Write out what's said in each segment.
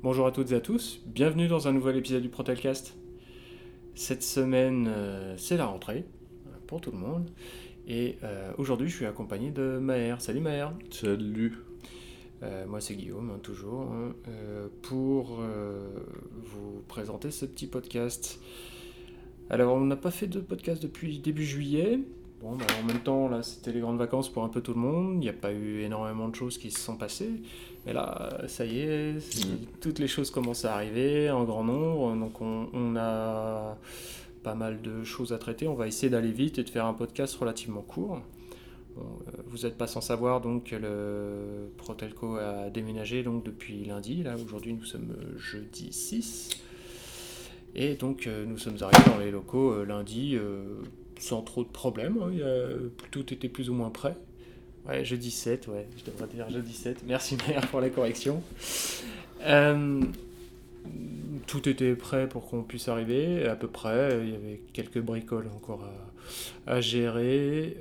Bonjour à toutes et à tous, bienvenue dans un nouvel épisode du Protelcast. Cette semaine, c'est la rentrée pour tout le monde et aujourd'hui je suis accompagné de Maër. Salut Maër. Salut. Moi c'est Guillaume, hein, toujours, hein, pour vous présenter ce petit podcast. Alors on n'a pas fait de podcast depuis début juillet. Bon, bah, en même temps, là, c'était les grandes vacances pour un peu tout le monde. Il n'y a pas eu énormément de choses qui se sont passées. Mais là, ça y est, toutes les choses commencent à arriver en grand nombre. Donc, on a pas mal de choses à traiter. On va essayer d'aller vite et de faire un podcast relativement court. Bon, vous n'êtes pas sans savoir, donc, le Protelco a déménagé donc, depuis lundi. Là, aujourd'hui, nous sommes jeudi 6. Et donc, nous sommes arrivés dans les locaux lundi... sans trop de problèmes, hein, tout était plus ou moins prêt. Ouais, jeudi 7, ouais, je devrais dire jeudi 7. Merci Maire pour la correction. Tout était prêt pour qu'on puisse arriver, à peu près. Il y avait quelques bricoles encore à gérer.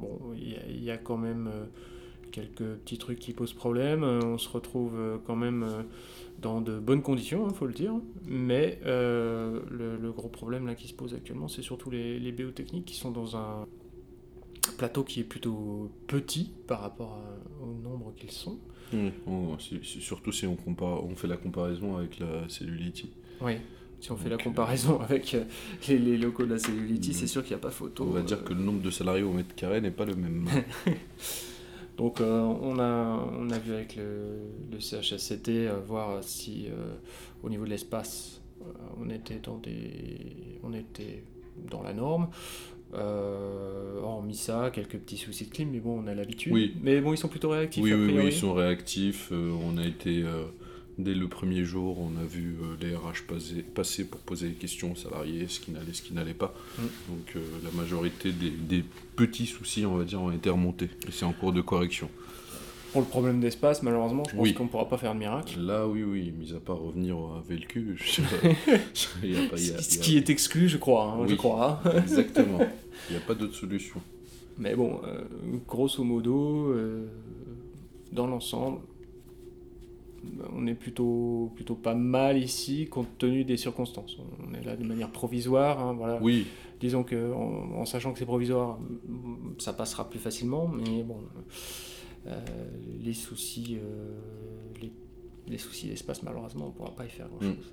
Bon, il y a quand même quelques petits trucs qui posent problème. On se retrouve quand même... dans de bonnes conditions, il faut le dire, mais le gros problème là, qui se pose actuellement, c'est surtout les BO techniques qui sont dans un plateau qui est plutôt petit par rapport au nombre qu'ils sont. Oui, surtout si on fait la comparaison avec la cellulite. Oui, si on fait la comparaison avec les locaux de la cellulite, c'est sûr qu'il n'y a pas photo. On va dire que le nombre de salariés au mètre carré n'est pas le même. Donc on a vu avec le CHSCT voir si au niveau de l'espace on était dans la norme. Hormis ça, quelques petits soucis de clim, mais bon on a l'habitude. Oui. Mais bon ils sont plutôt réactifs. Oui, ils sont réactifs. On a été dès le premier jour on a vu les RH passer pour poser des questions aux salariés, ce qui n'allait pas. Donc la majorité des petits soucis on va dire ont été remontés et c'est en cours de correction. Pour le problème d'espace malheureusement je pense qu'on ne pourra pas faire de miracle. Là oui, mis à part revenir à VELQ, je sais pas, ce qui est exclu je crois, hein, oui, je crois. Exactement, il n'y a pas d'autre solution. Mais bon, grosso modo, dans l'ensemble, on est plutôt pas mal ici, compte tenu des circonstances. On est là de manière provisoire. Hein, voilà. Oui. Disons qu'en sachant que c'est provisoire, ça passera plus facilement. Mais bon, les soucis d'espace, malheureusement, on ne pourra pas y faire grand-chose.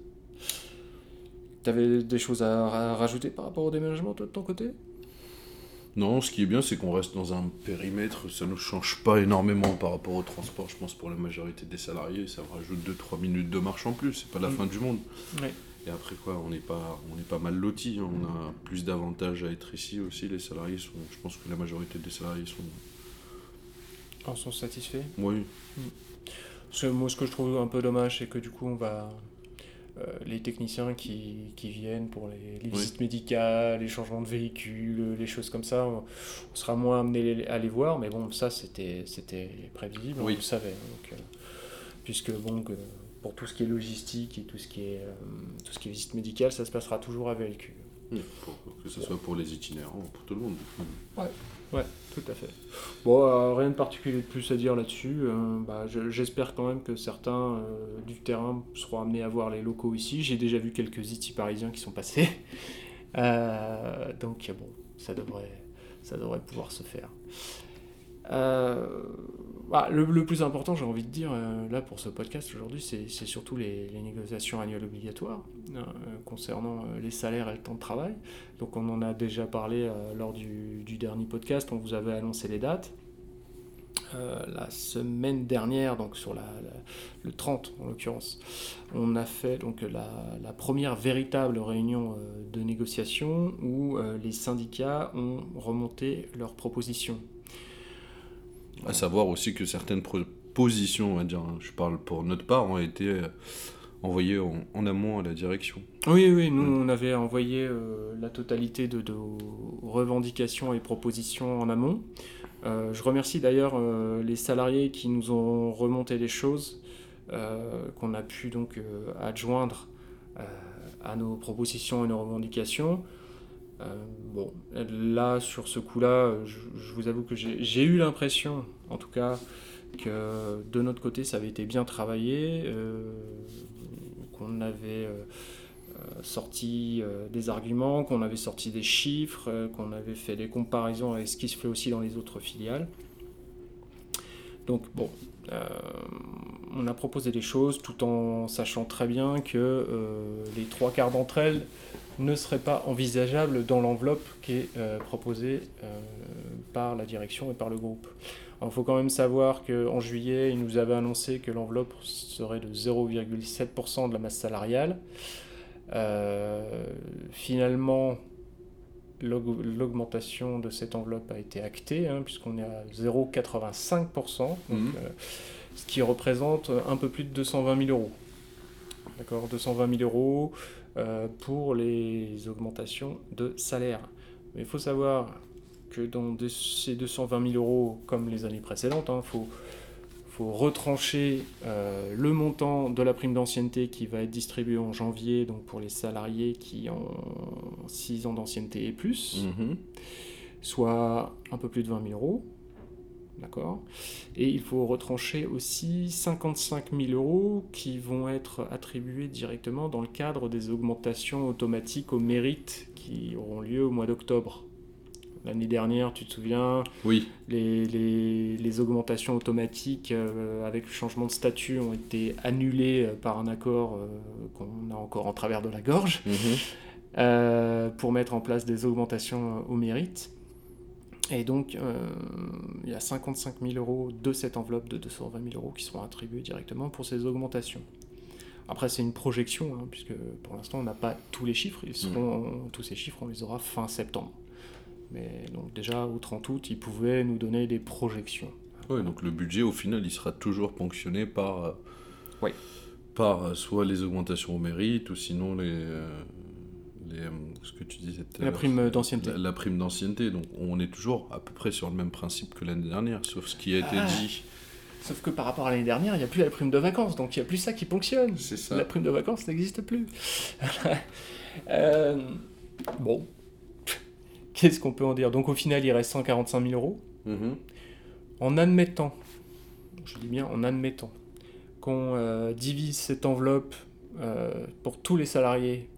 Tu avais des choses à rajouter par rapport au déménagement, toi, de ton côté ? Non, ce qui est bien, c'est qu'on reste dans un périmètre, ça ne change pas énormément par rapport au transport, je pense, pour la majorité des salariés, ça rajoute 2-3 minutes de marche en plus, c'est pas la fin du monde. Ouais. Et après quoi, on n'est pas mal lotis, hein. On a plus d'avantages à être ici aussi, les salariés sont, je pense que la majorité des salariés sont satisfaits. Oui. Moi, ce que je trouve un peu dommage, c'est que du coup, on va... les techniciens qui viennent pour les visites médicales, les changements de véhicules, les choses comme ça, on sera moins amené à les voir, mais bon, ça c'était prévisible, on le savait. Donc, puisque bon, pour tout ce qui est logistique et tout ce qui est visite médicale, ça se passera toujours à VELQ. Que ce soit pour les itinérants, pour tout le monde. Ouais, tout à fait. Bon, rien de particulier de plus à dire là-dessus. J'espère quand même que certains du terrain seront amenés à voir les locaux ici. J'ai déjà vu quelques itis parisiens qui sont passés. Donc bon, ça devrait pouvoir se faire. Le plus important, j'ai envie de dire, là pour ce podcast aujourd'hui, c'est surtout les négociations annuelles obligatoires concernant les salaires et le temps de travail. Donc on en a déjà parlé lors du dernier podcast, on vous avait annoncé les dates. La semaine dernière, donc sur le 30 en l'occurrence, on a fait donc la première véritable réunion de négociation où les syndicats ont remonté leurs propositions. À savoir aussi que certaines propositions, on va dire, je parle pour notre part, ont été envoyées en amont à la direction. Oui, nous on avait envoyé la totalité de revendications et propositions en amont. Je remercie d'ailleurs les salariés qui nous ont remonté des choses qu'on a pu donc adjoindre à nos propositions et nos revendications. Bon, là, sur ce coup-là, je vous avoue que j'ai eu l'impression, en tout cas, De notre côté, ça avait été bien travaillé, qu'on avait sorti des arguments, qu'on avait sorti des chiffres, qu'on avait fait des comparaisons avec ce qui se fait aussi dans les autres filiales. Donc bon, on a proposé des choses tout en sachant très bien que les 3/4 d'entre elles ne seraient pas envisageables dans l'enveloppe qui est proposée par la direction et par le groupe. Alors, il faut quand même savoir qu'en juillet, ils nous avaient annoncé que l'enveloppe serait de 0,7% de la masse salariale. Finalement, l'augmentation de cette enveloppe a été actée, puisqu'on est à 0,85%, donc, ce qui représente un peu plus de 220 000 €. D'accord, 220 000 € pour les augmentations de salaire. Mais il faut savoir que dans ces 220 000 €, comme les années précédentes, faut retrancher le montant de la prime d'ancienneté qui va être distribuée en janvier, donc pour les salariés qui ont 6 ans d'ancienneté et plus, soit un peu plus de 20 000 €. D'accord. Et il faut retrancher aussi 55 000 € qui vont être attribués directement dans le cadre des augmentations automatiques au mérite qui auront lieu au mois d'octobre. L'année dernière, tu te souviens, oui. Les augmentations automatiques avec le changement de statut ont été annulées par un accord qu'on a encore en travers de la gorge pour mettre en place des augmentations au mérite. Et donc, il y a 55 000 € de cette enveloppe de 220 000 € qui seront attribués directement pour ces augmentations. Après, c'est une projection, puisque pour l'instant, on n'a pas tous les chiffres. Tous ces chiffres, on les aura fin septembre. Mais donc déjà, au 30 août, ils pouvaient nous donner des projections. Oui, donc le budget, au final, il sera toujours ponctionné par, par soit les augmentations au mérite, ou sinon ce que tu disais tout à l'heure, prime d'ancienneté. La prime d'ancienneté. Donc on est toujours à peu près sur le même principe que l'année dernière, sauf ce qui a été dit. Sauf que par rapport à l'année dernière, il n'y a plus la prime de vacances, donc il n'y a plus ça qui ponctionne. C'est ça. La prime de vacances n'existe plus. Bon. Qu'est-ce qu'on peut en dire ? Donc au final, il reste 145 000 €. En admettant, je dis bien en admettant, qu'on divise cette enveloppe pour tous les salariés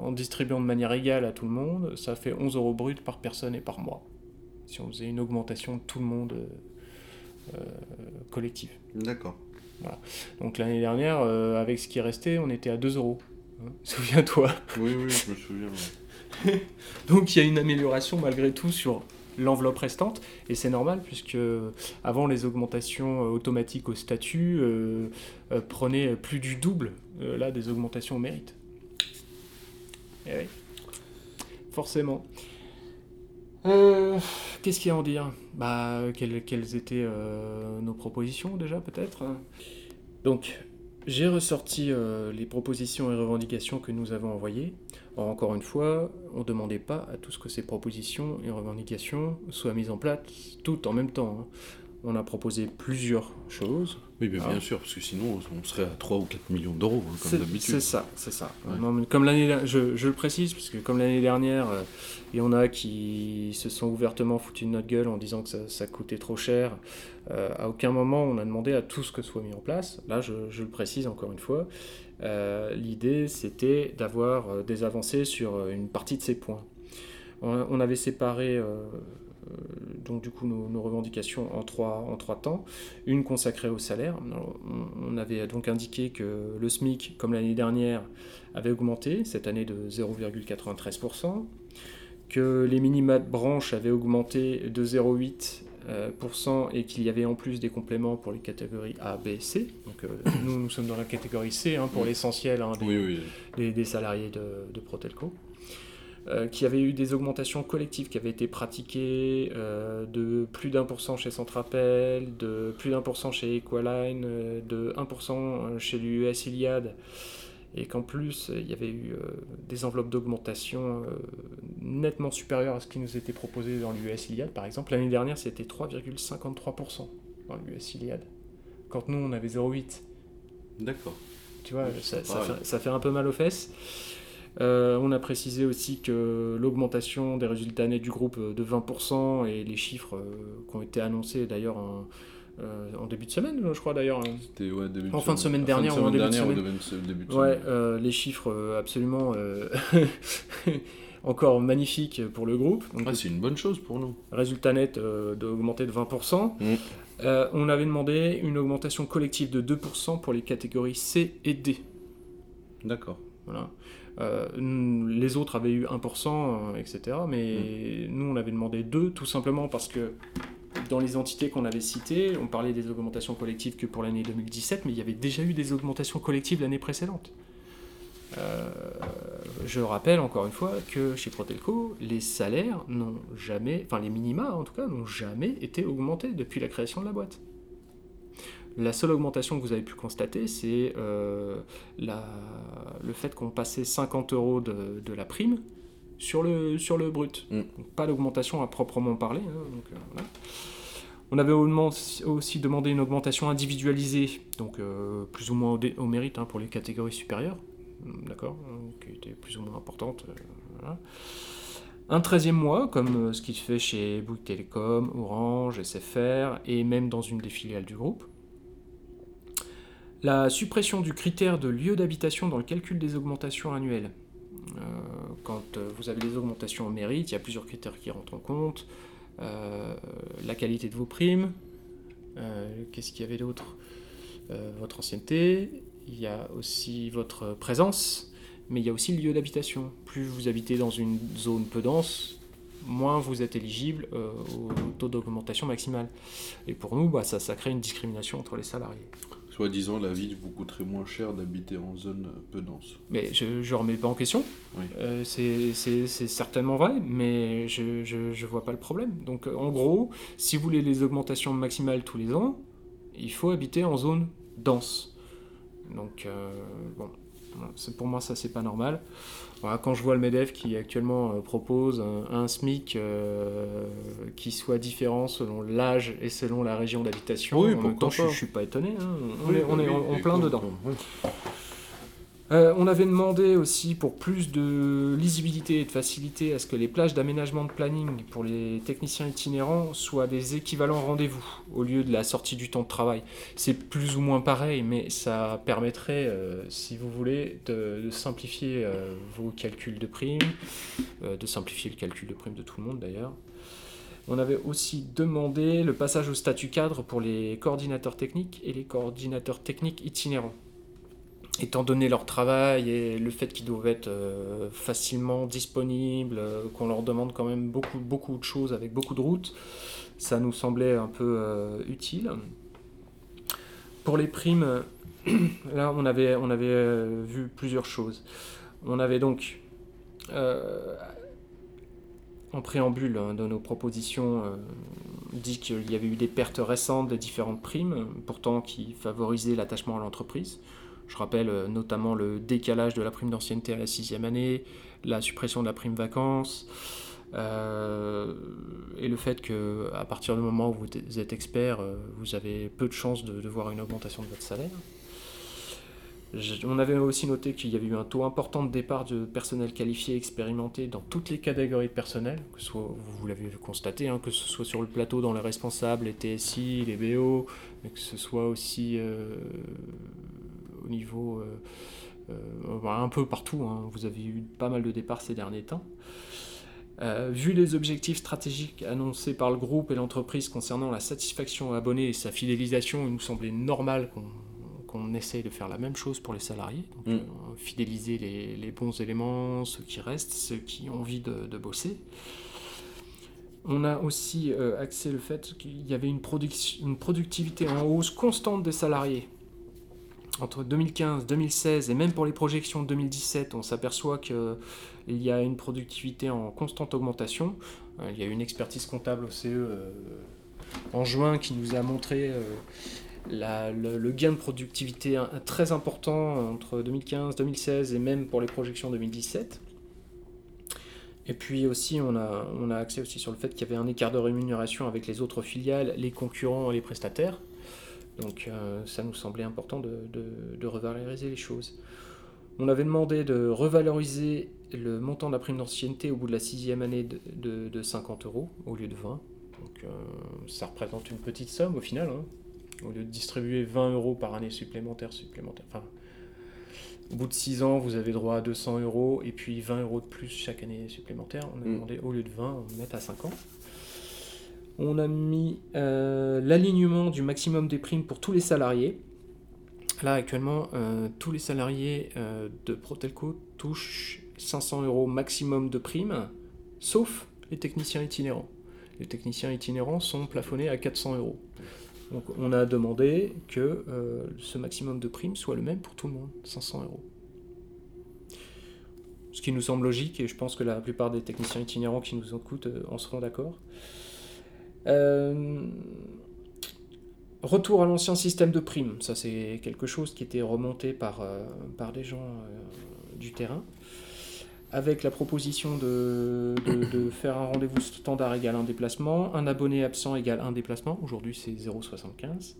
en distribuant de manière égale à tout le monde, ça fait 11 € brut par personne et par mois. Si on faisait une augmentation de tout le monde collective. D'accord. Voilà. Donc l'année dernière, avec ce qui restait, on était à 2 €. Souviens-toi. Oui, je me souviens. Donc il y a une amélioration malgré tout sur l'enveloppe restante, et c'est normal puisque avant les augmentations automatiques au statut prenaient plus du double là des augmentations au mérite. Et oui, forcément. Qu'est-ce qu'il y a à en dire ? Bah, quelles étaient nos propositions déjà peut-être ? Donc j'ai ressorti les propositions et revendications que nous avons envoyées. Or, encore une fois, on ne demandait pas à tout ce que ces propositions et revendications soient mises en place toutes en même temps. On a proposé plusieurs choses. Oui, bien sûr, parce que sinon, on serait à 3 ou 4 millions d'euros, comme d'habitude. C'est ça. Ouais. Non, comme je le précise, parce que comme l'année dernière, il y en a qui se sont ouvertement foutus de notre gueule en disant que ça coûtait trop cher. À aucun moment, on a demandé à tout ce que soit mis en place. Là, je le précise encore une fois. L'idée, c'était d'avoir des avancées sur une partie de ces points. On avait séparé... donc du coup nos revendications en trois temps, une consacrée au salaire. Alors, on avait donc indiqué que le SMIC, comme l'année dernière, avait augmenté cette année de 0,93%, que les minima de branche avaient augmenté de 0,8% et qu'il y avait en plus des compléments pour les catégories A, B et C. Donc nous sommes dans la catégorie C pour l'essentiel des salariés de Protelco. Qui avait eu des augmentations collectives qui avaient été pratiquées de plus d'1% chez Centrappel, de plus d'1% chez Equaline, de 1% chez l'UES Iliad, et qu'en plus il y avait eu des enveloppes d'augmentation nettement supérieures à ce qui nous était proposé dans l'UES Iliad par exemple. L'année dernière c'était 3,53% dans l'UES Iliad, quand nous on avait 0,8%. D'accord. Tu vois, ça fait un peu mal aux fesses. On a précisé aussi que l'augmentation des résultats nets du groupe de 20% et les chiffres qui ont été annoncés d'ailleurs en en début de semaine, je crois d'ailleurs. C'était en fin de semaine dernière ou en début de semaine. Ouais, les chiffres absolument encore magnifiques pour le groupe. Donc, c'est une bonne chose pour nous. Résultat net d'augmenter de 20%. Mmh. On avait demandé une augmentation collective de 2% pour les catégories C et D. D'accord. Voilà. Les autres avaient eu 1%, etc. Mais nous, on avait demandé 2%, tout simplement parce que dans les entités qu'on avait citées, on parlait des augmentations collectives que pour l'année 2017, mais il y avait déjà eu des augmentations collectives l'année précédente. Je rappelle encore une fois que chez Protelco, les salaires n'ont jamais, enfin les minima en tout cas, n'ont jamais été augmentés depuis la création de la boîte. La seule augmentation que vous avez pu constater, c'est le fait qu'on passait 50 € de la prime sur le brut. Mm. Donc, pas d'augmentation à proprement parler. Hein, donc, voilà. On avait aussi demandé une augmentation individualisée, donc plus ou moins au mérite hein, pour les catégories supérieures, d'accord, qui était plus ou moins importante. Voilà. Un 13e mois, comme ce qui se fait chez Bouygues Télécom, Orange, SFR, et même dans une des filiales du groupe. La suppression du critère de lieu d'habitation dans le calcul des augmentations annuelles. Quand vous avez des augmentations au mérite, il y a plusieurs critères qui rentrent en compte. La qualité de vos primes, qu'est-ce qu'il y avait d'autre ? Votre ancienneté, il y a aussi votre présence, mais il y a aussi le lieu d'habitation. Plus vous habitez dans une zone peu dense, moins vous êtes éligible au taux d'augmentation maximal. Et pour nous, bah, ça crée une discrimination entre les salariés. Soit disant, la ville vous coûterait moins cher d'habiter en zone peu dense. Mais je ne remets pas en question. Oui. C'est certainement vrai, mais je vois pas le problème. Donc, en gros, si vous voulez les augmentations maximales tous les ans, il faut habiter en zone dense. Donc, bon, pour moi, ça, c'est pas normal. Voilà, quand je vois le MEDEF qui actuellement propose un SMIC qui soit différent selon l'âge et selon la région d'habitation, oui, en même temps, je ne suis pas étonné. Hein. On est en plein dedans. On avait demandé aussi pour plus de lisibilité et de facilité à ce que les plages d'aménagement de planning pour les techniciens itinérants soient des équivalents rendez-vous au lieu de la sortie du temps de travail. C'est plus ou moins pareil, mais ça permettrait, si vous voulez, de simplifier vos calculs de primes, de simplifier le calcul de primes de tout le monde d'ailleurs. On avait aussi demandé le passage au statut cadre pour les coordinateurs techniques et les coordinateurs techniques itinérants. Étant donné leur travail et le fait qu'ils doivent être facilement disponibles, qu'on leur demande quand même beaucoup, beaucoup de choses avec beaucoup de routes, ça nous semblait un peu utile. Pour les primes, là on avait vu plusieurs choses. On avait donc, en préambule de nos propositions, dit qu'il y avait eu des pertes récentes de différentes primes, pourtant qui favorisaient l'attachement à l'entreprise. Je rappelle notamment le décalage de la prime d'ancienneté à la 6e année, la suppression de la prime vacances, et le fait qu'à partir du moment où vous êtes expert, vous avez peu de chances de voir une augmentation de votre salaire. On avait aussi noté qu'il y avait eu un taux important de départ de personnel qualifié et expérimenté dans toutes les catégories de personnel, que ce soit, vous l'avez constaté, hein, que ce soit sur le plateau dans les responsables, les TSI, les BO, mais que ce soit aussi... au niveau un peu partout, hein. Vous avez eu pas mal de départs ces derniers temps. Vu les objectifs stratégiques annoncés par le groupe et l'entreprise concernant la satisfaction abonnée et sa fidélisation, il nous semblait normal qu'on essaye de faire la même chose pour les salariés. Donc, fidéliser les bons éléments, ceux qui restent, ceux qui ont envie de bosser. On a aussi axé le fait qu'il y avait une productivité en hausse constante des salariés. Entre 2015, 2016 et même pour les projections de 2017, on s'aperçoit qu'il y a une productivité en constante augmentation. Il y a eu une expertise comptable au CE en juin qui nous a montré le gain de productivité très important entre 2015, 2016 et même pour les projections 2017. Et puis aussi, on a axé aussi sur le fait qu'il y avait un écart de rémunération avec les autres filiales, les concurrents et les prestataires. Donc ça nous semblait important de revaloriser les choses. On avait demandé de revaloriser le montant de la prime d'ancienneté au bout de la 6e année de 50 € au lieu de 20. Donc ça représente une petite somme au final, hein. au lieu de distribuer 20 € par année supplémentaire. Enfin, au bout de 6 ans, vous avez droit à 200 € et puis 20 € de plus chaque année supplémentaire. On a demandé, au lieu de 20, on mette à 50. On a mis l'alignement du maximum des primes pour tous les salariés. Là, actuellement, tous les salariés de Protelco touchent 500 € maximum de primes, sauf les techniciens itinérants. Les techniciens itinérants sont plafonnés à 400 €. Donc, on a demandé que ce maximum de primes soit le même pour tout le monde, 500 €. Ce qui nous semble logique, et je pense que la plupart des techniciens itinérants qui nous écoutent en seront d'accord. Retour à l'ancien système de primes, ça c'est quelque chose qui était remonté par des gens du terrain, avec la proposition de faire un rendez-vous standard égal un déplacement, un abonné absent égal un déplacement, aujourd'hui c'est 0,75,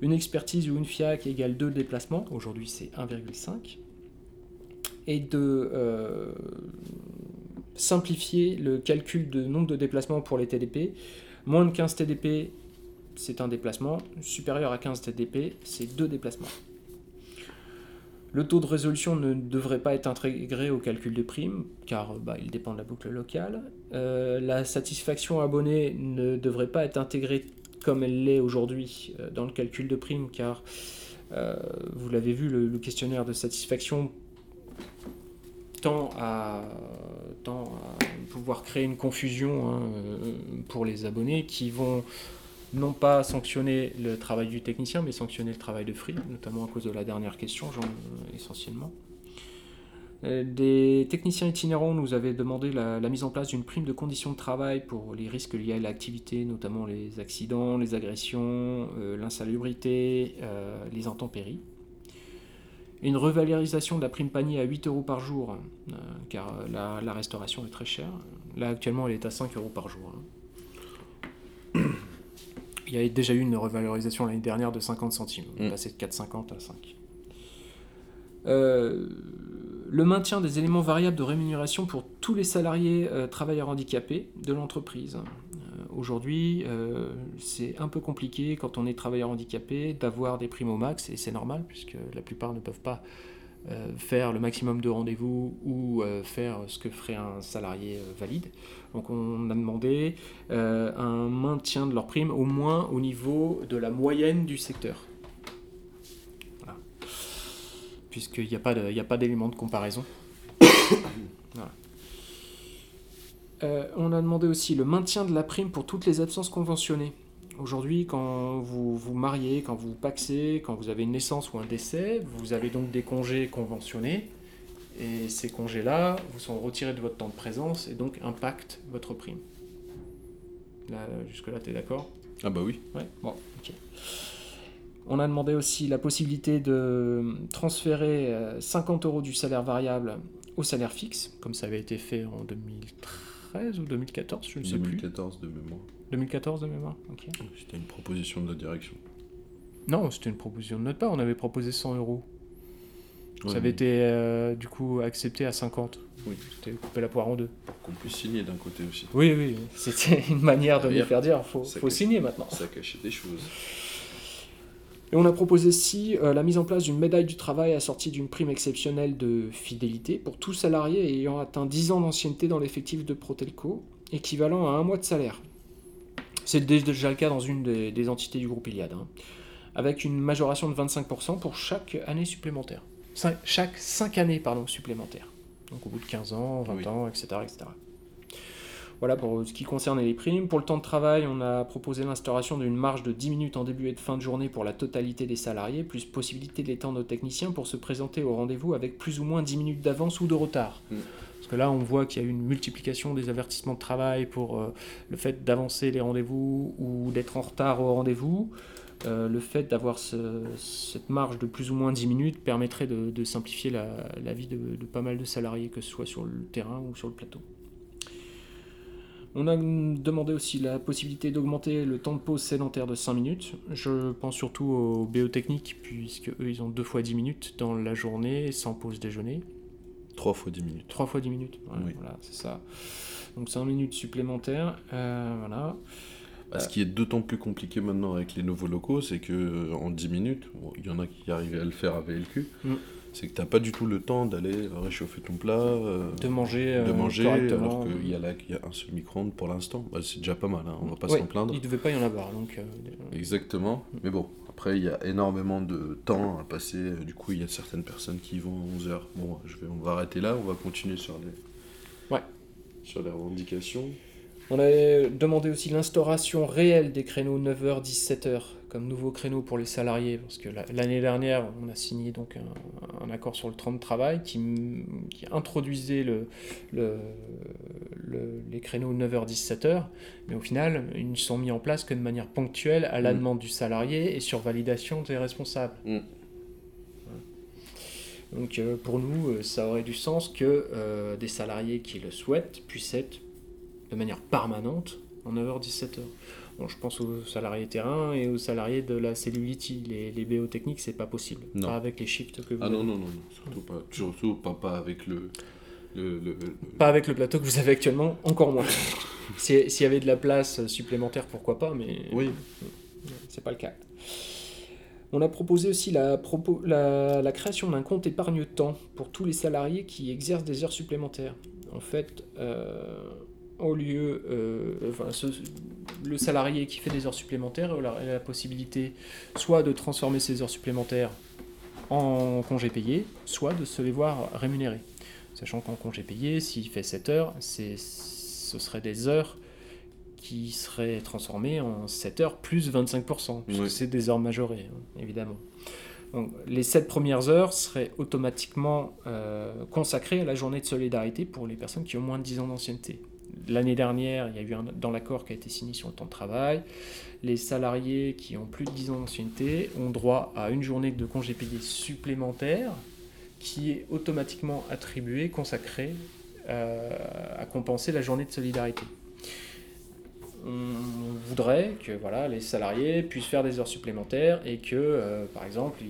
une expertise ou une FIAC égale 2 déplacements, aujourd'hui c'est 1,5, et de simplifier le calcul de nombre de déplacements pour les TDP. Moins de 15 TDP, c'est un déplacement. Supérieur à 15 TDP, c'est 2 déplacements. Le taux de résolution ne devrait pas être intégré au calcul de primes, car il dépend de la boucle locale. La satisfaction abonnée ne devrait pas être intégrée comme elle l'est aujourd'hui dans le calcul de primes, car vous l'avez vu, le questionnaire de satisfaction tend à pouvoir créer une confusion pour les abonnés qui vont non pas sanctionner le travail du technicien, mais sanctionner le travail de Free, notamment à cause de la dernière question, essentiellement. Des techniciens itinérants nous avaient demandé la mise en place d'une prime de conditions de travail pour les risques liés à l'activité, notamment les accidents, les agressions, l'insalubrité, les intempéries. Une revalorisation de la prime panier à 8 € par jour, car la restauration est très chère. Là, actuellement, elle est à 5 € par jour. Hein. Il y a déjà eu une revalorisation l'année dernière de 50 centimes. On est passé de 4,50 à 5. Le maintien des éléments variables de rémunération pour tous les salariés travailleurs handicapés de l'entreprise. Aujourd'hui, c'est un peu compliqué quand on est travailleur handicapé d'avoir des primes au max, et c'est normal puisque la plupart ne peuvent pas faire le maximum de rendez-vous ou faire ce que ferait un salarié valide. Donc on a demandé un maintien de leurs primes au moins au niveau de la moyenne du secteur. Voilà. Puisqu'il n'y a pas d'élément de comparaison. Voilà. On a demandé aussi le maintien de la prime pour toutes les absences conventionnées. Aujourd'hui, quand vous vous mariez, quand vous pacsez, quand vous avez une naissance ou un décès, vous avez donc des congés conventionnés. Et ces congés-là vous sont retirés de votre temps de présence et donc impactent votre prime. Là, jusque-là, t'es d'accord ? Ah bah oui. Ouais. Bon, ok. On a demandé aussi la possibilité de transférer 50 € du salaire variable au salaire fixe, comme ça avait été fait en 2013 ou 2014, je ne sais plus. 2014 de mémoire. 2014 de mémoire, ok. C'était une proposition de la direction. Non, c'était une proposition de notre part, on avait proposé 100 €. Ouais, ça avait été du coup accepté à 50. Oui. C'était coupé la poire en deux. Pour qu'on puisse signer d'un côté aussi. Oui, oui, c'était une manière de nous faire dire, faut signer maintenant. Ça cachait des choses. Et on a proposé aussi la mise en place d'une médaille du travail assortie d'une prime exceptionnelle de fidélité pour tout salarié ayant atteint 10 ans d'ancienneté dans l'effectif de Protelco, équivalent à un mois de salaire. C'est déjà le cas dans une des entités du groupe Iliad, hein, avec une majoration de 25% pour chaque année supplémentaire. Chaque 5 années supplémentaires. Donc au bout de 15 ans, 20 ans, etc., etc. Voilà pour ce qui concerne les primes. Pour le temps de travail, on a proposé l'instauration d'une marge de 10 minutes en début et de fin de journée pour la totalité des salariés, plus possibilité d'étendre aux techniciens pour se présenter au rendez-vous avec plus ou moins 10 minutes d'avance ou de retard. Parce que là, on voit qu'il y a une multiplication des avertissements de travail pour le fait d'avancer les rendez-vous ou d'être en retard au rendez-vous. Le fait d'avoir cette marge de plus ou moins 10 minutes permettrait de simplifier la vie de pas mal de salariés, que ce soit sur le terrain ou sur le plateau. On a demandé aussi la possibilité d'augmenter le temps de pause sédentaire de 5 minutes. Je pense surtout aux BO techniques, puisque eux, ils ont 2 fois 10 minutes dans la journée, sans pause déjeuner. 3 fois 10 minutes. 3 fois 10 minutes, voilà, c'est ça. Donc 5 minutes supplémentaires, voilà. Ce qui est d'autant plus compliqué maintenant avec les nouveaux locaux, c'est qu'en 10 minutes, il y en a qui arrivent à le faire à VELQ, c'est que tu n'as pas du tout le temps d'aller réchauffer ton plat, de manger correctement, alors qu'il y a un seul micro-ondes pour l'instant. Bah, c'est déjà pas mal, hein, on ne va pas s'en plaindre. Il ne devait pas y en avoir. Donc, exactement, mais bon, après il y a énormément de temps à passer, du coup il y a certaines personnes qui vont à 11h. Bon, on va arrêter là, on va continuer sur les, sur les revendications. On avait demandé aussi l'instauration réelle des créneaux 9h-17h comme nouveau créneau pour les salariés, parce que l'année dernière, on a signé donc un accord sur le temps de travail qui introduisait les créneaux 9h-17h, mais au final, ils ne sont mis en place que de manière ponctuelle à la demande du salarié et sur validation des responsables. Donc pour nous, ça aurait du sens que des salariés qui le souhaitent puissent être de manière permanente en 9h-17h. Bon, je pense aux salariés terrain et aux salariés de la cellulity. Les BO techniques, c'est pas possible. Non. Pas avec les shifts que vous avez. Non. Surtout pas avec le... Pas avec le plateau que vous avez actuellement, encore moins. S'il y avait de la place supplémentaire, pourquoi pas, mais... Oui. C'est pas le cas. On a proposé aussi la création d'un compte épargne-temps pour tous les salariés qui exercent des heures supplémentaires. En fait... Au lieu, le salarié qui fait des heures supplémentaires a la possibilité soit de transformer ses heures supplémentaires en congé payé, soit de se les voir rémunérés. Sachant qu'en congé payé, s'il fait 7 heures, ce serait des heures qui seraient transformées en 7 heures plus 25%, puisque c'est des heures majorées, évidemment. Donc, les 7 premières heures seraient automatiquement consacrées à la journée de solidarité pour les personnes qui ont moins de 10 ans d'ancienneté. L'année dernière, il y a eu dans l'accord qui a été signé sur le temps de travail, les salariés qui ont plus de 10 ans d'ancienneté ont droit à une journée de congé payé supplémentaire qui est automatiquement attribuée, consacrée à compenser la journée de solidarité. On voudrait que les salariés puissent faire des heures supplémentaires et que, par exemple,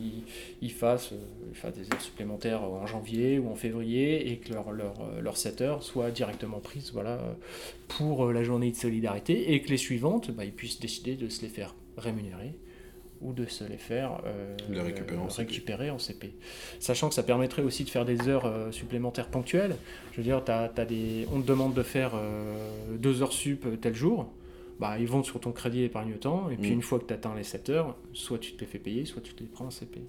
ils fassent des heures supplémentaires en janvier ou en février et que leurs 7 heures soient directement prises pour la journée de solidarité et que les suivantes, ils puissent décider de se les faire rémunérer ou de se les faire récupérer en CP. Sachant que ça permettrait aussi de faire des heures supplémentaires ponctuelles. Je veux dire, on te demande de faire 2 heures sup tel jour, ils vont sur ton crédit épargne-temps, et puis une fois que tu atteins les 7 heures, soit tu te les fais payer, soit tu te les prends en CP.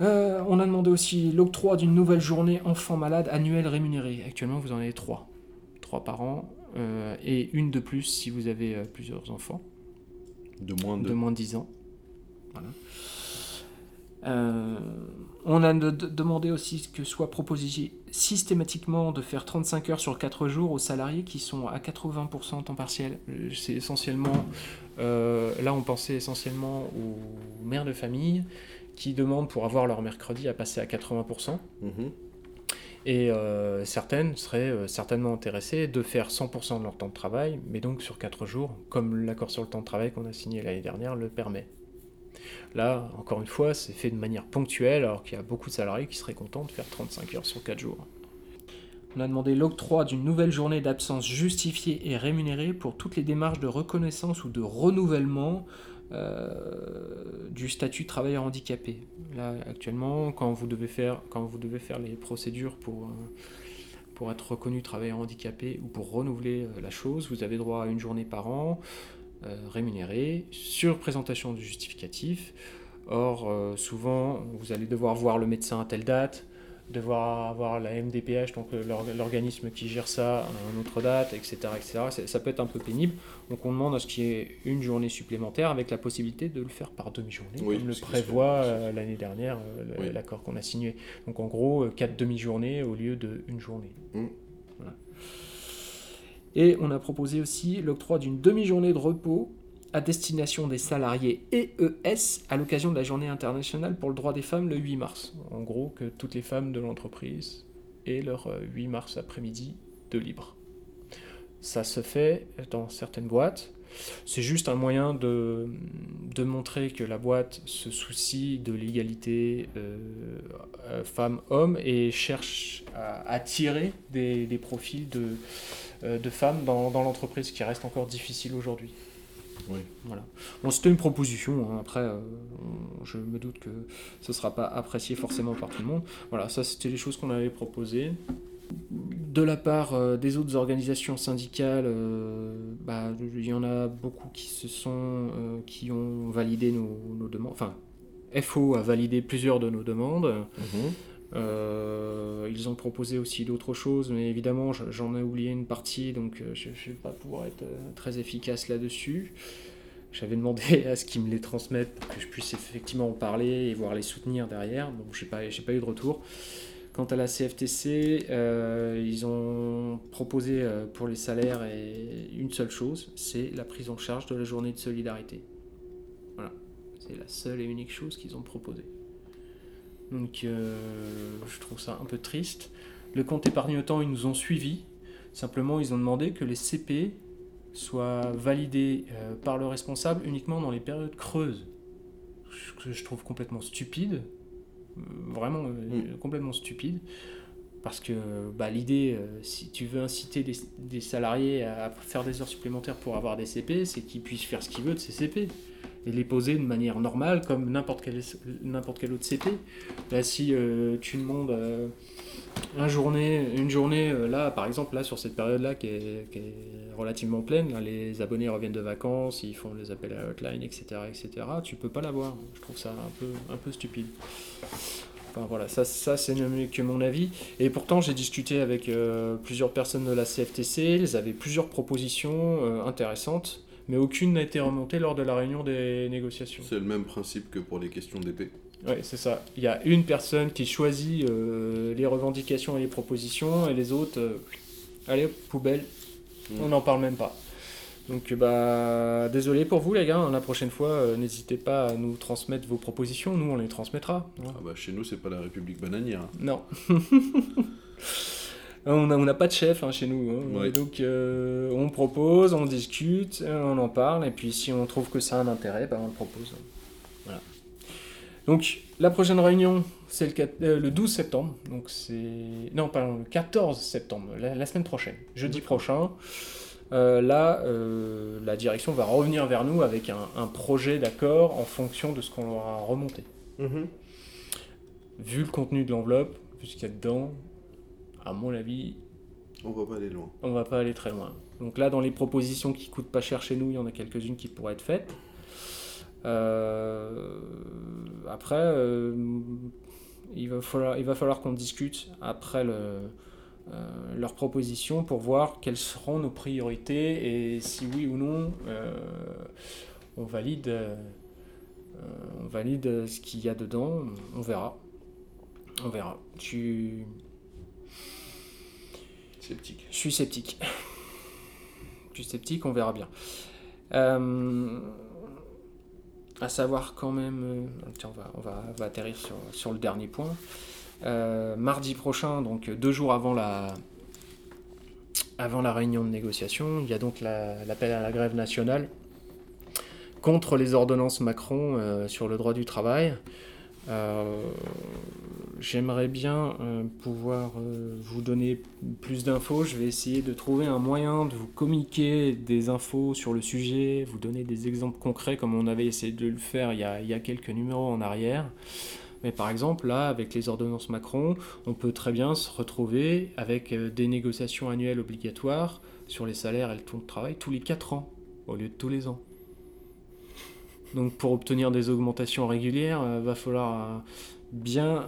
On a demandé aussi l'octroi d'une nouvelle journée enfant malade annuelle rémunérée. Actuellement, vous en avez 3 par an, et une de plus si vous avez plusieurs enfants. De moins de 10 ans. Voilà. On a demandé aussi que soit proposé systématiquement de faire 35 heures sur 4 jours aux salariés qui sont à 80% en temps partiel. C'est essentiellement... là, on pensait essentiellement aux mères de famille qui demandent pour avoir leur mercredi à passer à 80%. Et certaines seraient certainement intéressées de faire 100% de leur temps de travail, mais donc sur 4 jours, comme l'accord sur le temps de travail qu'on a signé l'année dernière le permet. Là, encore une fois, c'est fait de manière ponctuelle, alors qu'il y a beaucoup de salariés qui seraient contents de faire 35 heures sur 4 jours. On a demandé l'octroi d'une nouvelle journée d'absence justifiée et rémunérée pour toutes les démarches de reconnaissance ou de renouvellement du statut travailleur handicapé. Là, actuellement, quand vous devez faire les procédures pour être reconnu travailleur handicapé ou pour renouveler la chose, vous avez droit à une journée par an rémunérée sur présentation du justificatif. Or, souvent, vous allez devoir voir le médecin à telle date, devoir avoir la MDPH, donc l'organisme qui gère ça à une autre date, etc. Ça peut être un peu pénible, donc on demande à ce qu'il y ait une journée supplémentaire avec la possibilité de le faire par demi-journée, comme le prévoit l'année dernière l'accord qu'on a signé. Donc en gros, 4 demi-journées au lieu d'une journée. Voilà. Et on a proposé aussi l'octroi d'une demi-journée de repos à destination des salariés EES à l'occasion de la journée internationale pour le droit des femmes le 8 mars. En gros, que toutes les femmes de l'entreprise aient leur 8 mars après-midi de libre. Ça se fait dans certaines boîtes. C'est juste un moyen de montrer que la boîte se soucie de l'égalité femmes-hommes et cherche à attirer des profils de femmes dans l'entreprise, ce qui reste encore difficile aujourd'hui. Oui. Voilà. Bon, c'était une proposition, hein. Après je me doute que ce ne sera pas apprécié forcément par tout le monde. Voilà, ça c'était les choses qu'on avait proposées. De la part des autres organisations syndicales, y en a beaucoup qui ont validé nos demandes. Enfin, FO a validé plusieurs de nos demandes. Mmh. Ils ont proposé aussi d'autres choses, mais évidemment, j'en ai oublié une partie, donc je ne vais pas pouvoir être très efficace là-dessus. J'avais demandé à ce qu'ils me les transmettent pour que je puisse effectivement en parler et voir les soutenir derrière. Bon, j'ai pas eu de retour. Quant à la CFTC, ils ont proposé pour les salaires une seule chose, c'est la prise en charge de la journée de solidarité. Voilà, c'est la seule et unique chose qu'ils ont proposée. Donc je trouve ça un peu triste. Le compte épargne-temps, ils nous ont suivis. Simplement, ils ont demandé que les CP soient validés par le responsable uniquement dans les périodes creuses. Ce que je trouve complètement stupide. Complètement stupide, parce que l'idée, si tu veux inciter des salariés à faire des heures supplémentaires pour avoir des CP, c'est qu'ils puissent faire ce qu'ils veulent de ces CP et les poser de manière normale comme n'importe quel autre CP. Là, si tu demandes une journée, là par exemple, là sur cette période là qui est relativement pleine, là, les abonnés reviennent de vacances, ils font les appels à la hotline, etc. Tu peux pas l'avoir. Je trouve ça un peu stupide. Enfin, voilà, ça c'est que mon avis. Et pourtant, j'ai discuté avec plusieurs personnes de la CFTC. Ils avaient plusieurs propositions intéressantes, mais aucune n'a été remontée lors de la réunion des négociations. C'est le même principe que pour les questions d'épée. Oui, c'est ça. Il y a une personne qui choisit les revendications et les propositions, et les autres, allez, poubelle, on n'en parle même pas. Donc désolé pour vous les gars, la prochaine fois n'hésitez pas à nous transmettre vos propositions, nous on les transmettra. Ouais. Ah bah chez nous c'est pas la République bananière. Hein. Non. on n'a pas de chef chez nous. Hein. Ouais. Donc on propose, on discute, on en parle, et puis si on trouve que ça a un intérêt, on le propose. Voilà. Donc la prochaine réunion c'est le 12 septembre, donc le 14 septembre, la semaine prochaine, jeudi prochain. La direction va revenir vers nous avec un projet d'accord en fonction de ce qu'on leur a remonté. Mmh. Vu le contenu de l'enveloppe, vu ce qu'il y a dedans, à mon avis, on va pas aller loin. On va pas aller très loin. Donc là, dans les propositions qui coûtent pas cher chez nous, il y en a quelques-unes qui pourraient être faites. Après, il va falloir qu'on discute après leurs propositions pour voir quelles seront nos priorités et si oui ou non on valide ce qu'il y a dedans. On verra. Je suis sceptique, on verra bien. À savoir quand même, tiens, on va atterrir sur le dernier point. Mardi prochain, donc 2 jours avant la réunion de négociation, il y a donc l'appel à la grève nationale contre les ordonnances Macron sur le droit du travail. J'aimerais bien pouvoir vous donner plus d'infos. Je vais essayer de trouver un moyen de vous communiquer des infos sur le sujet, vous donner des exemples concrets comme on avait essayé de le faire il y a quelques numéros en arrière. Mais par exemple, là, avec les ordonnances Macron, on peut très bien se retrouver avec des négociations annuelles obligatoires sur les salaires et le temps de travail tous les 4 ans, au lieu de tous les ans. Donc pour obtenir des augmentations régulières, il va falloir bien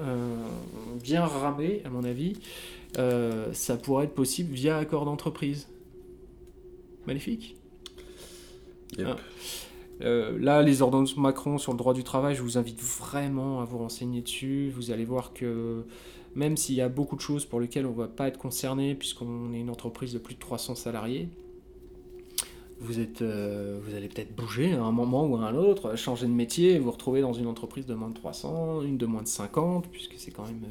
ramer, à mon avis. Ça pourrait être possible via accord d'entreprise. Magnifique. Yep. Ah. Là, les ordonnances Macron sur le droit du travail, je vous invite vraiment à vous renseigner dessus. Vous allez voir que même s'il y a beaucoup de choses pour lesquelles on ne va pas être concerné, puisqu'on est une entreprise de plus de 300 salariés, vous allez peut-être bouger à un moment ou à un autre, changer de métier et vous retrouver dans une entreprise de moins de 300, une de moins de 50, puisque c'est quand même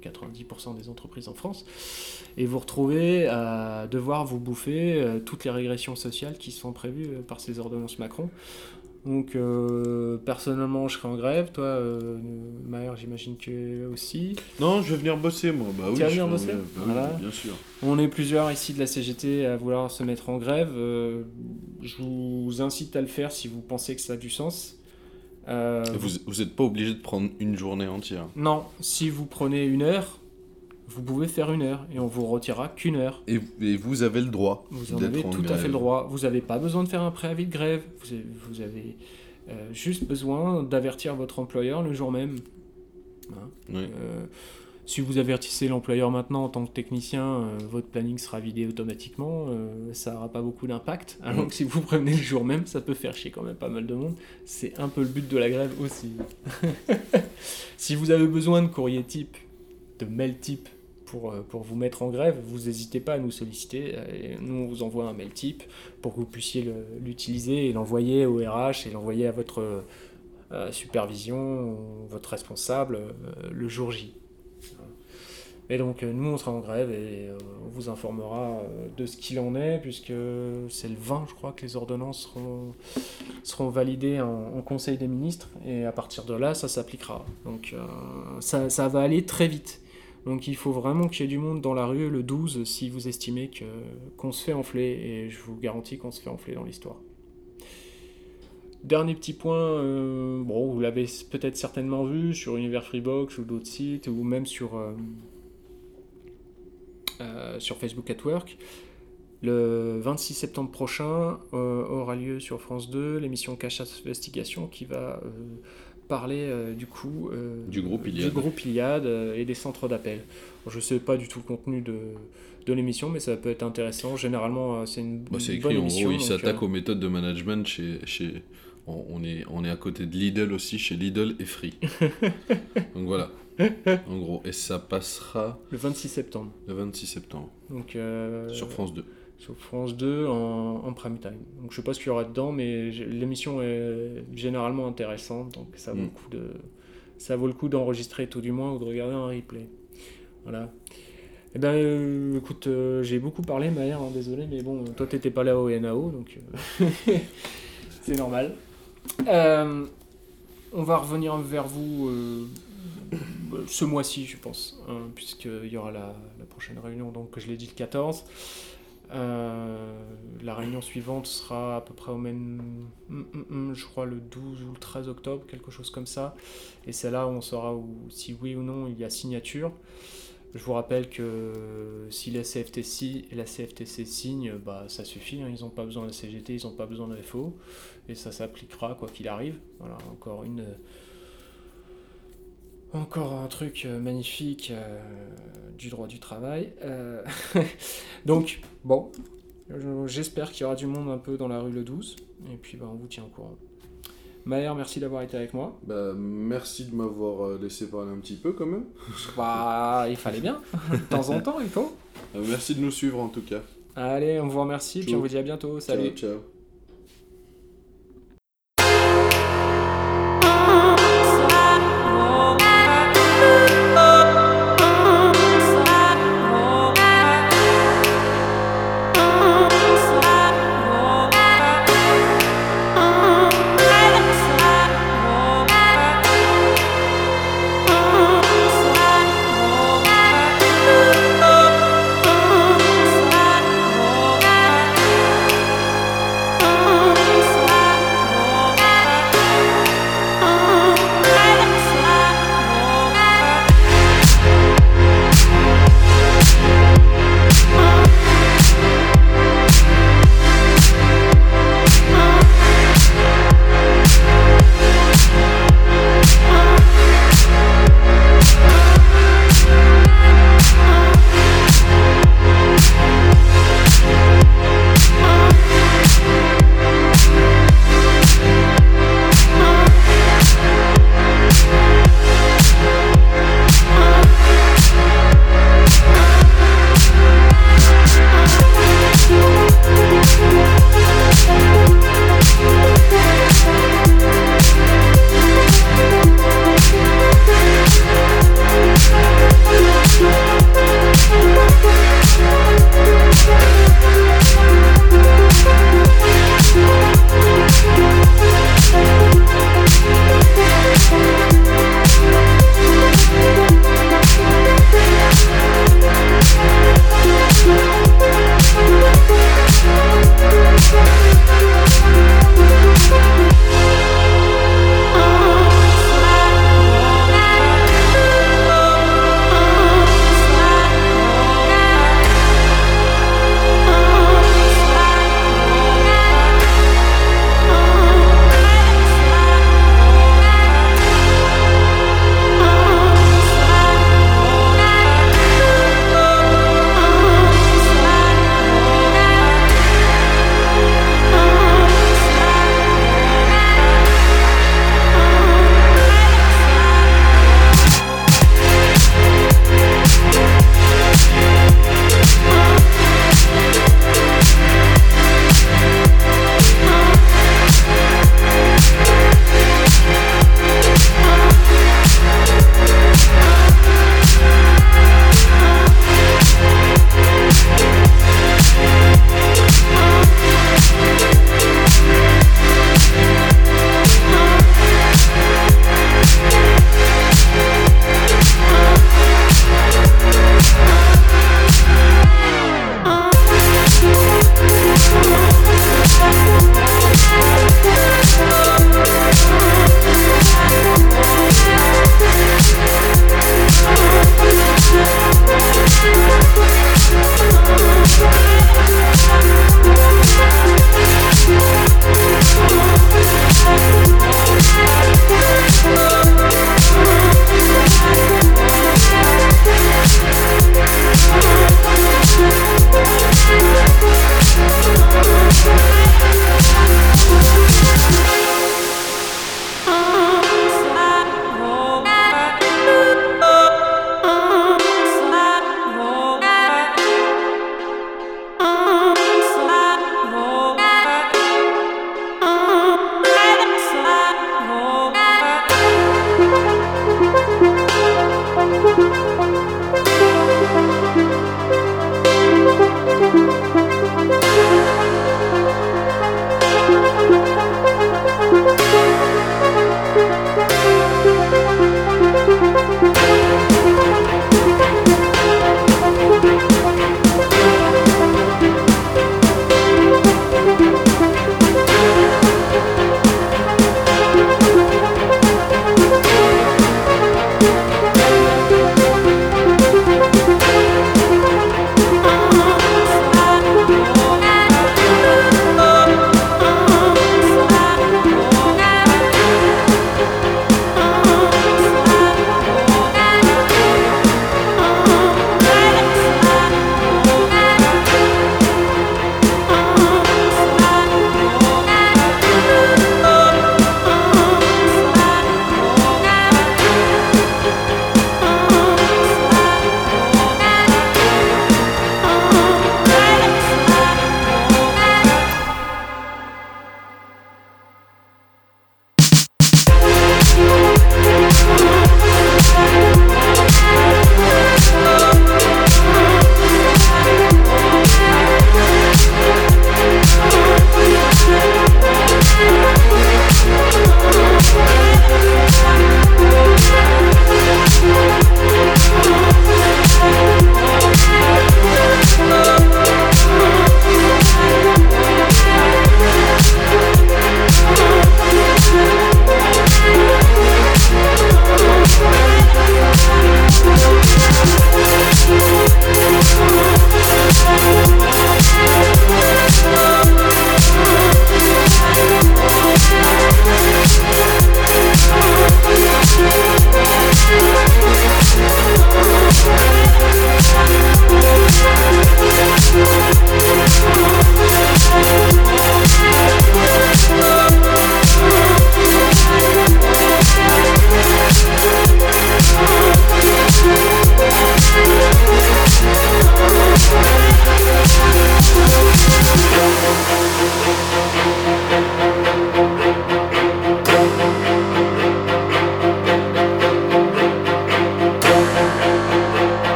90% des entreprises en France, et vous retrouver à devoir vous bouffer toutes les régressions sociales qui sont prévues par ces ordonnances Macron. Donc, personnellement, je serai en grève. Toi, Maër, j'imagine que aussi. Non, je vais venir bosser, moi. Bah, tu vas venir bosser ? Voilà. Oui, bien sûr. On est plusieurs ici de la CGT à vouloir se mettre en grève. Je vous incite à le faire si vous pensez que ça a du sens. Vous n'êtes pas obligé de prendre une journée entière. Non, si vous prenez 1 heure, vous pouvez faire 1 heure et on vous retirera qu'1 heure. Et vous avez le droit. Vous en avez tout à fait le droit. Vous n'avez pas besoin de faire un préavis de grève. Vous avez juste besoin d'avertir votre employeur le jour même. Hein, oui. Si vous avertissez l'employeur maintenant en tant que technicien, votre planning sera vidé automatiquement, ça n'aura pas beaucoup d'impact. Alors que si vous prévenez le jour même, ça peut faire chier quand même pas mal de monde. C'est un peu le but de la grève aussi. Si vous avez besoin de courrier type, de mail type pour vous mettre en grève, vous n'hésitez pas à nous solliciter. Et nous, on vous envoie un mail type pour que vous puissiez l'utiliser et l'envoyer au RH et l'envoyer à votre supervision, votre responsable le jour J. Et donc nous on sera en grève et on vous informera de ce qu'il en est, puisque c'est le 20 je crois que les ordonnances seront validées en Conseil des ministres, et à partir de là ça s'appliquera. Donc ça va aller très vite. Donc il faut vraiment qu'il y ait du monde dans la rue le 12 si vous estimez qu'on se fait enfler, et je vous garantis qu'on se fait enfler dans l'histoire. Dernier petit point, bon, vous l'avez peut-être certainement vu sur Univers Freebox ou d'autres sites, ou même sur Facebook at Work. Le 26 septembre prochain aura lieu sur France 2 l'émission Cache Investigation qui va parler du groupe Iliade, et des centres d'appel. Je ne sais pas du tout le contenu de l'émission, mais ça peut être intéressant. Généralement, c'est une bonne émission. En gros, il s'attaque aux méthodes de management chez... On est à côté de Lidl aussi, chez Lidl et Free. Donc voilà, en gros. Et ça passera... Le 26 septembre. Le 26 septembre. Donc, sur France 2. Sur France 2 en prime time. Donc je sais pas ce qu'il y aura dedans, mais l'émission est généralement intéressante. Donc ça vaut le coup d'enregistrer, tout du moins, ou de regarder un replay. Voilà. Eh bien, écoute, j'ai beaucoup parlé, Maëlle, hein, désolé, mais bon, toi t'étais pas là au NAO, donc... C'est normal. On va revenir vers vous ce mois-ci, je pense, hein, puisqu'il y aura la prochaine réunion, donc je l'ai dit le 14. La réunion suivante sera à peu près au même, je crois, le 12 ou le 13 octobre, quelque chose comme ça. Et c'est là où on saura si oui ou non il y a signature. Je vous rappelle que si la CFTC et la CFTC signent, bah, ça suffit, hein, ils n'ont pas besoin de la CGT, ils n'ont pas besoin de FO, et ça s'appliquera quoi qu'il arrive. Voilà, encore un truc magnifique du droit du travail. Donc, bon, j'espère qu'il y aura du monde un peu dans la rue le 12, et puis bah, on vous tient au courant. Maëlle, merci d'avoir été avec moi. Bah, merci de m'avoir laissé parler un petit peu quand même. Bah, il fallait bien. De temps en temps, il faut. Merci de nous suivre en tout cas. Allez, on vous remercie, ciao. Puis on vous dit à bientôt. Salut. Ciao, ciao.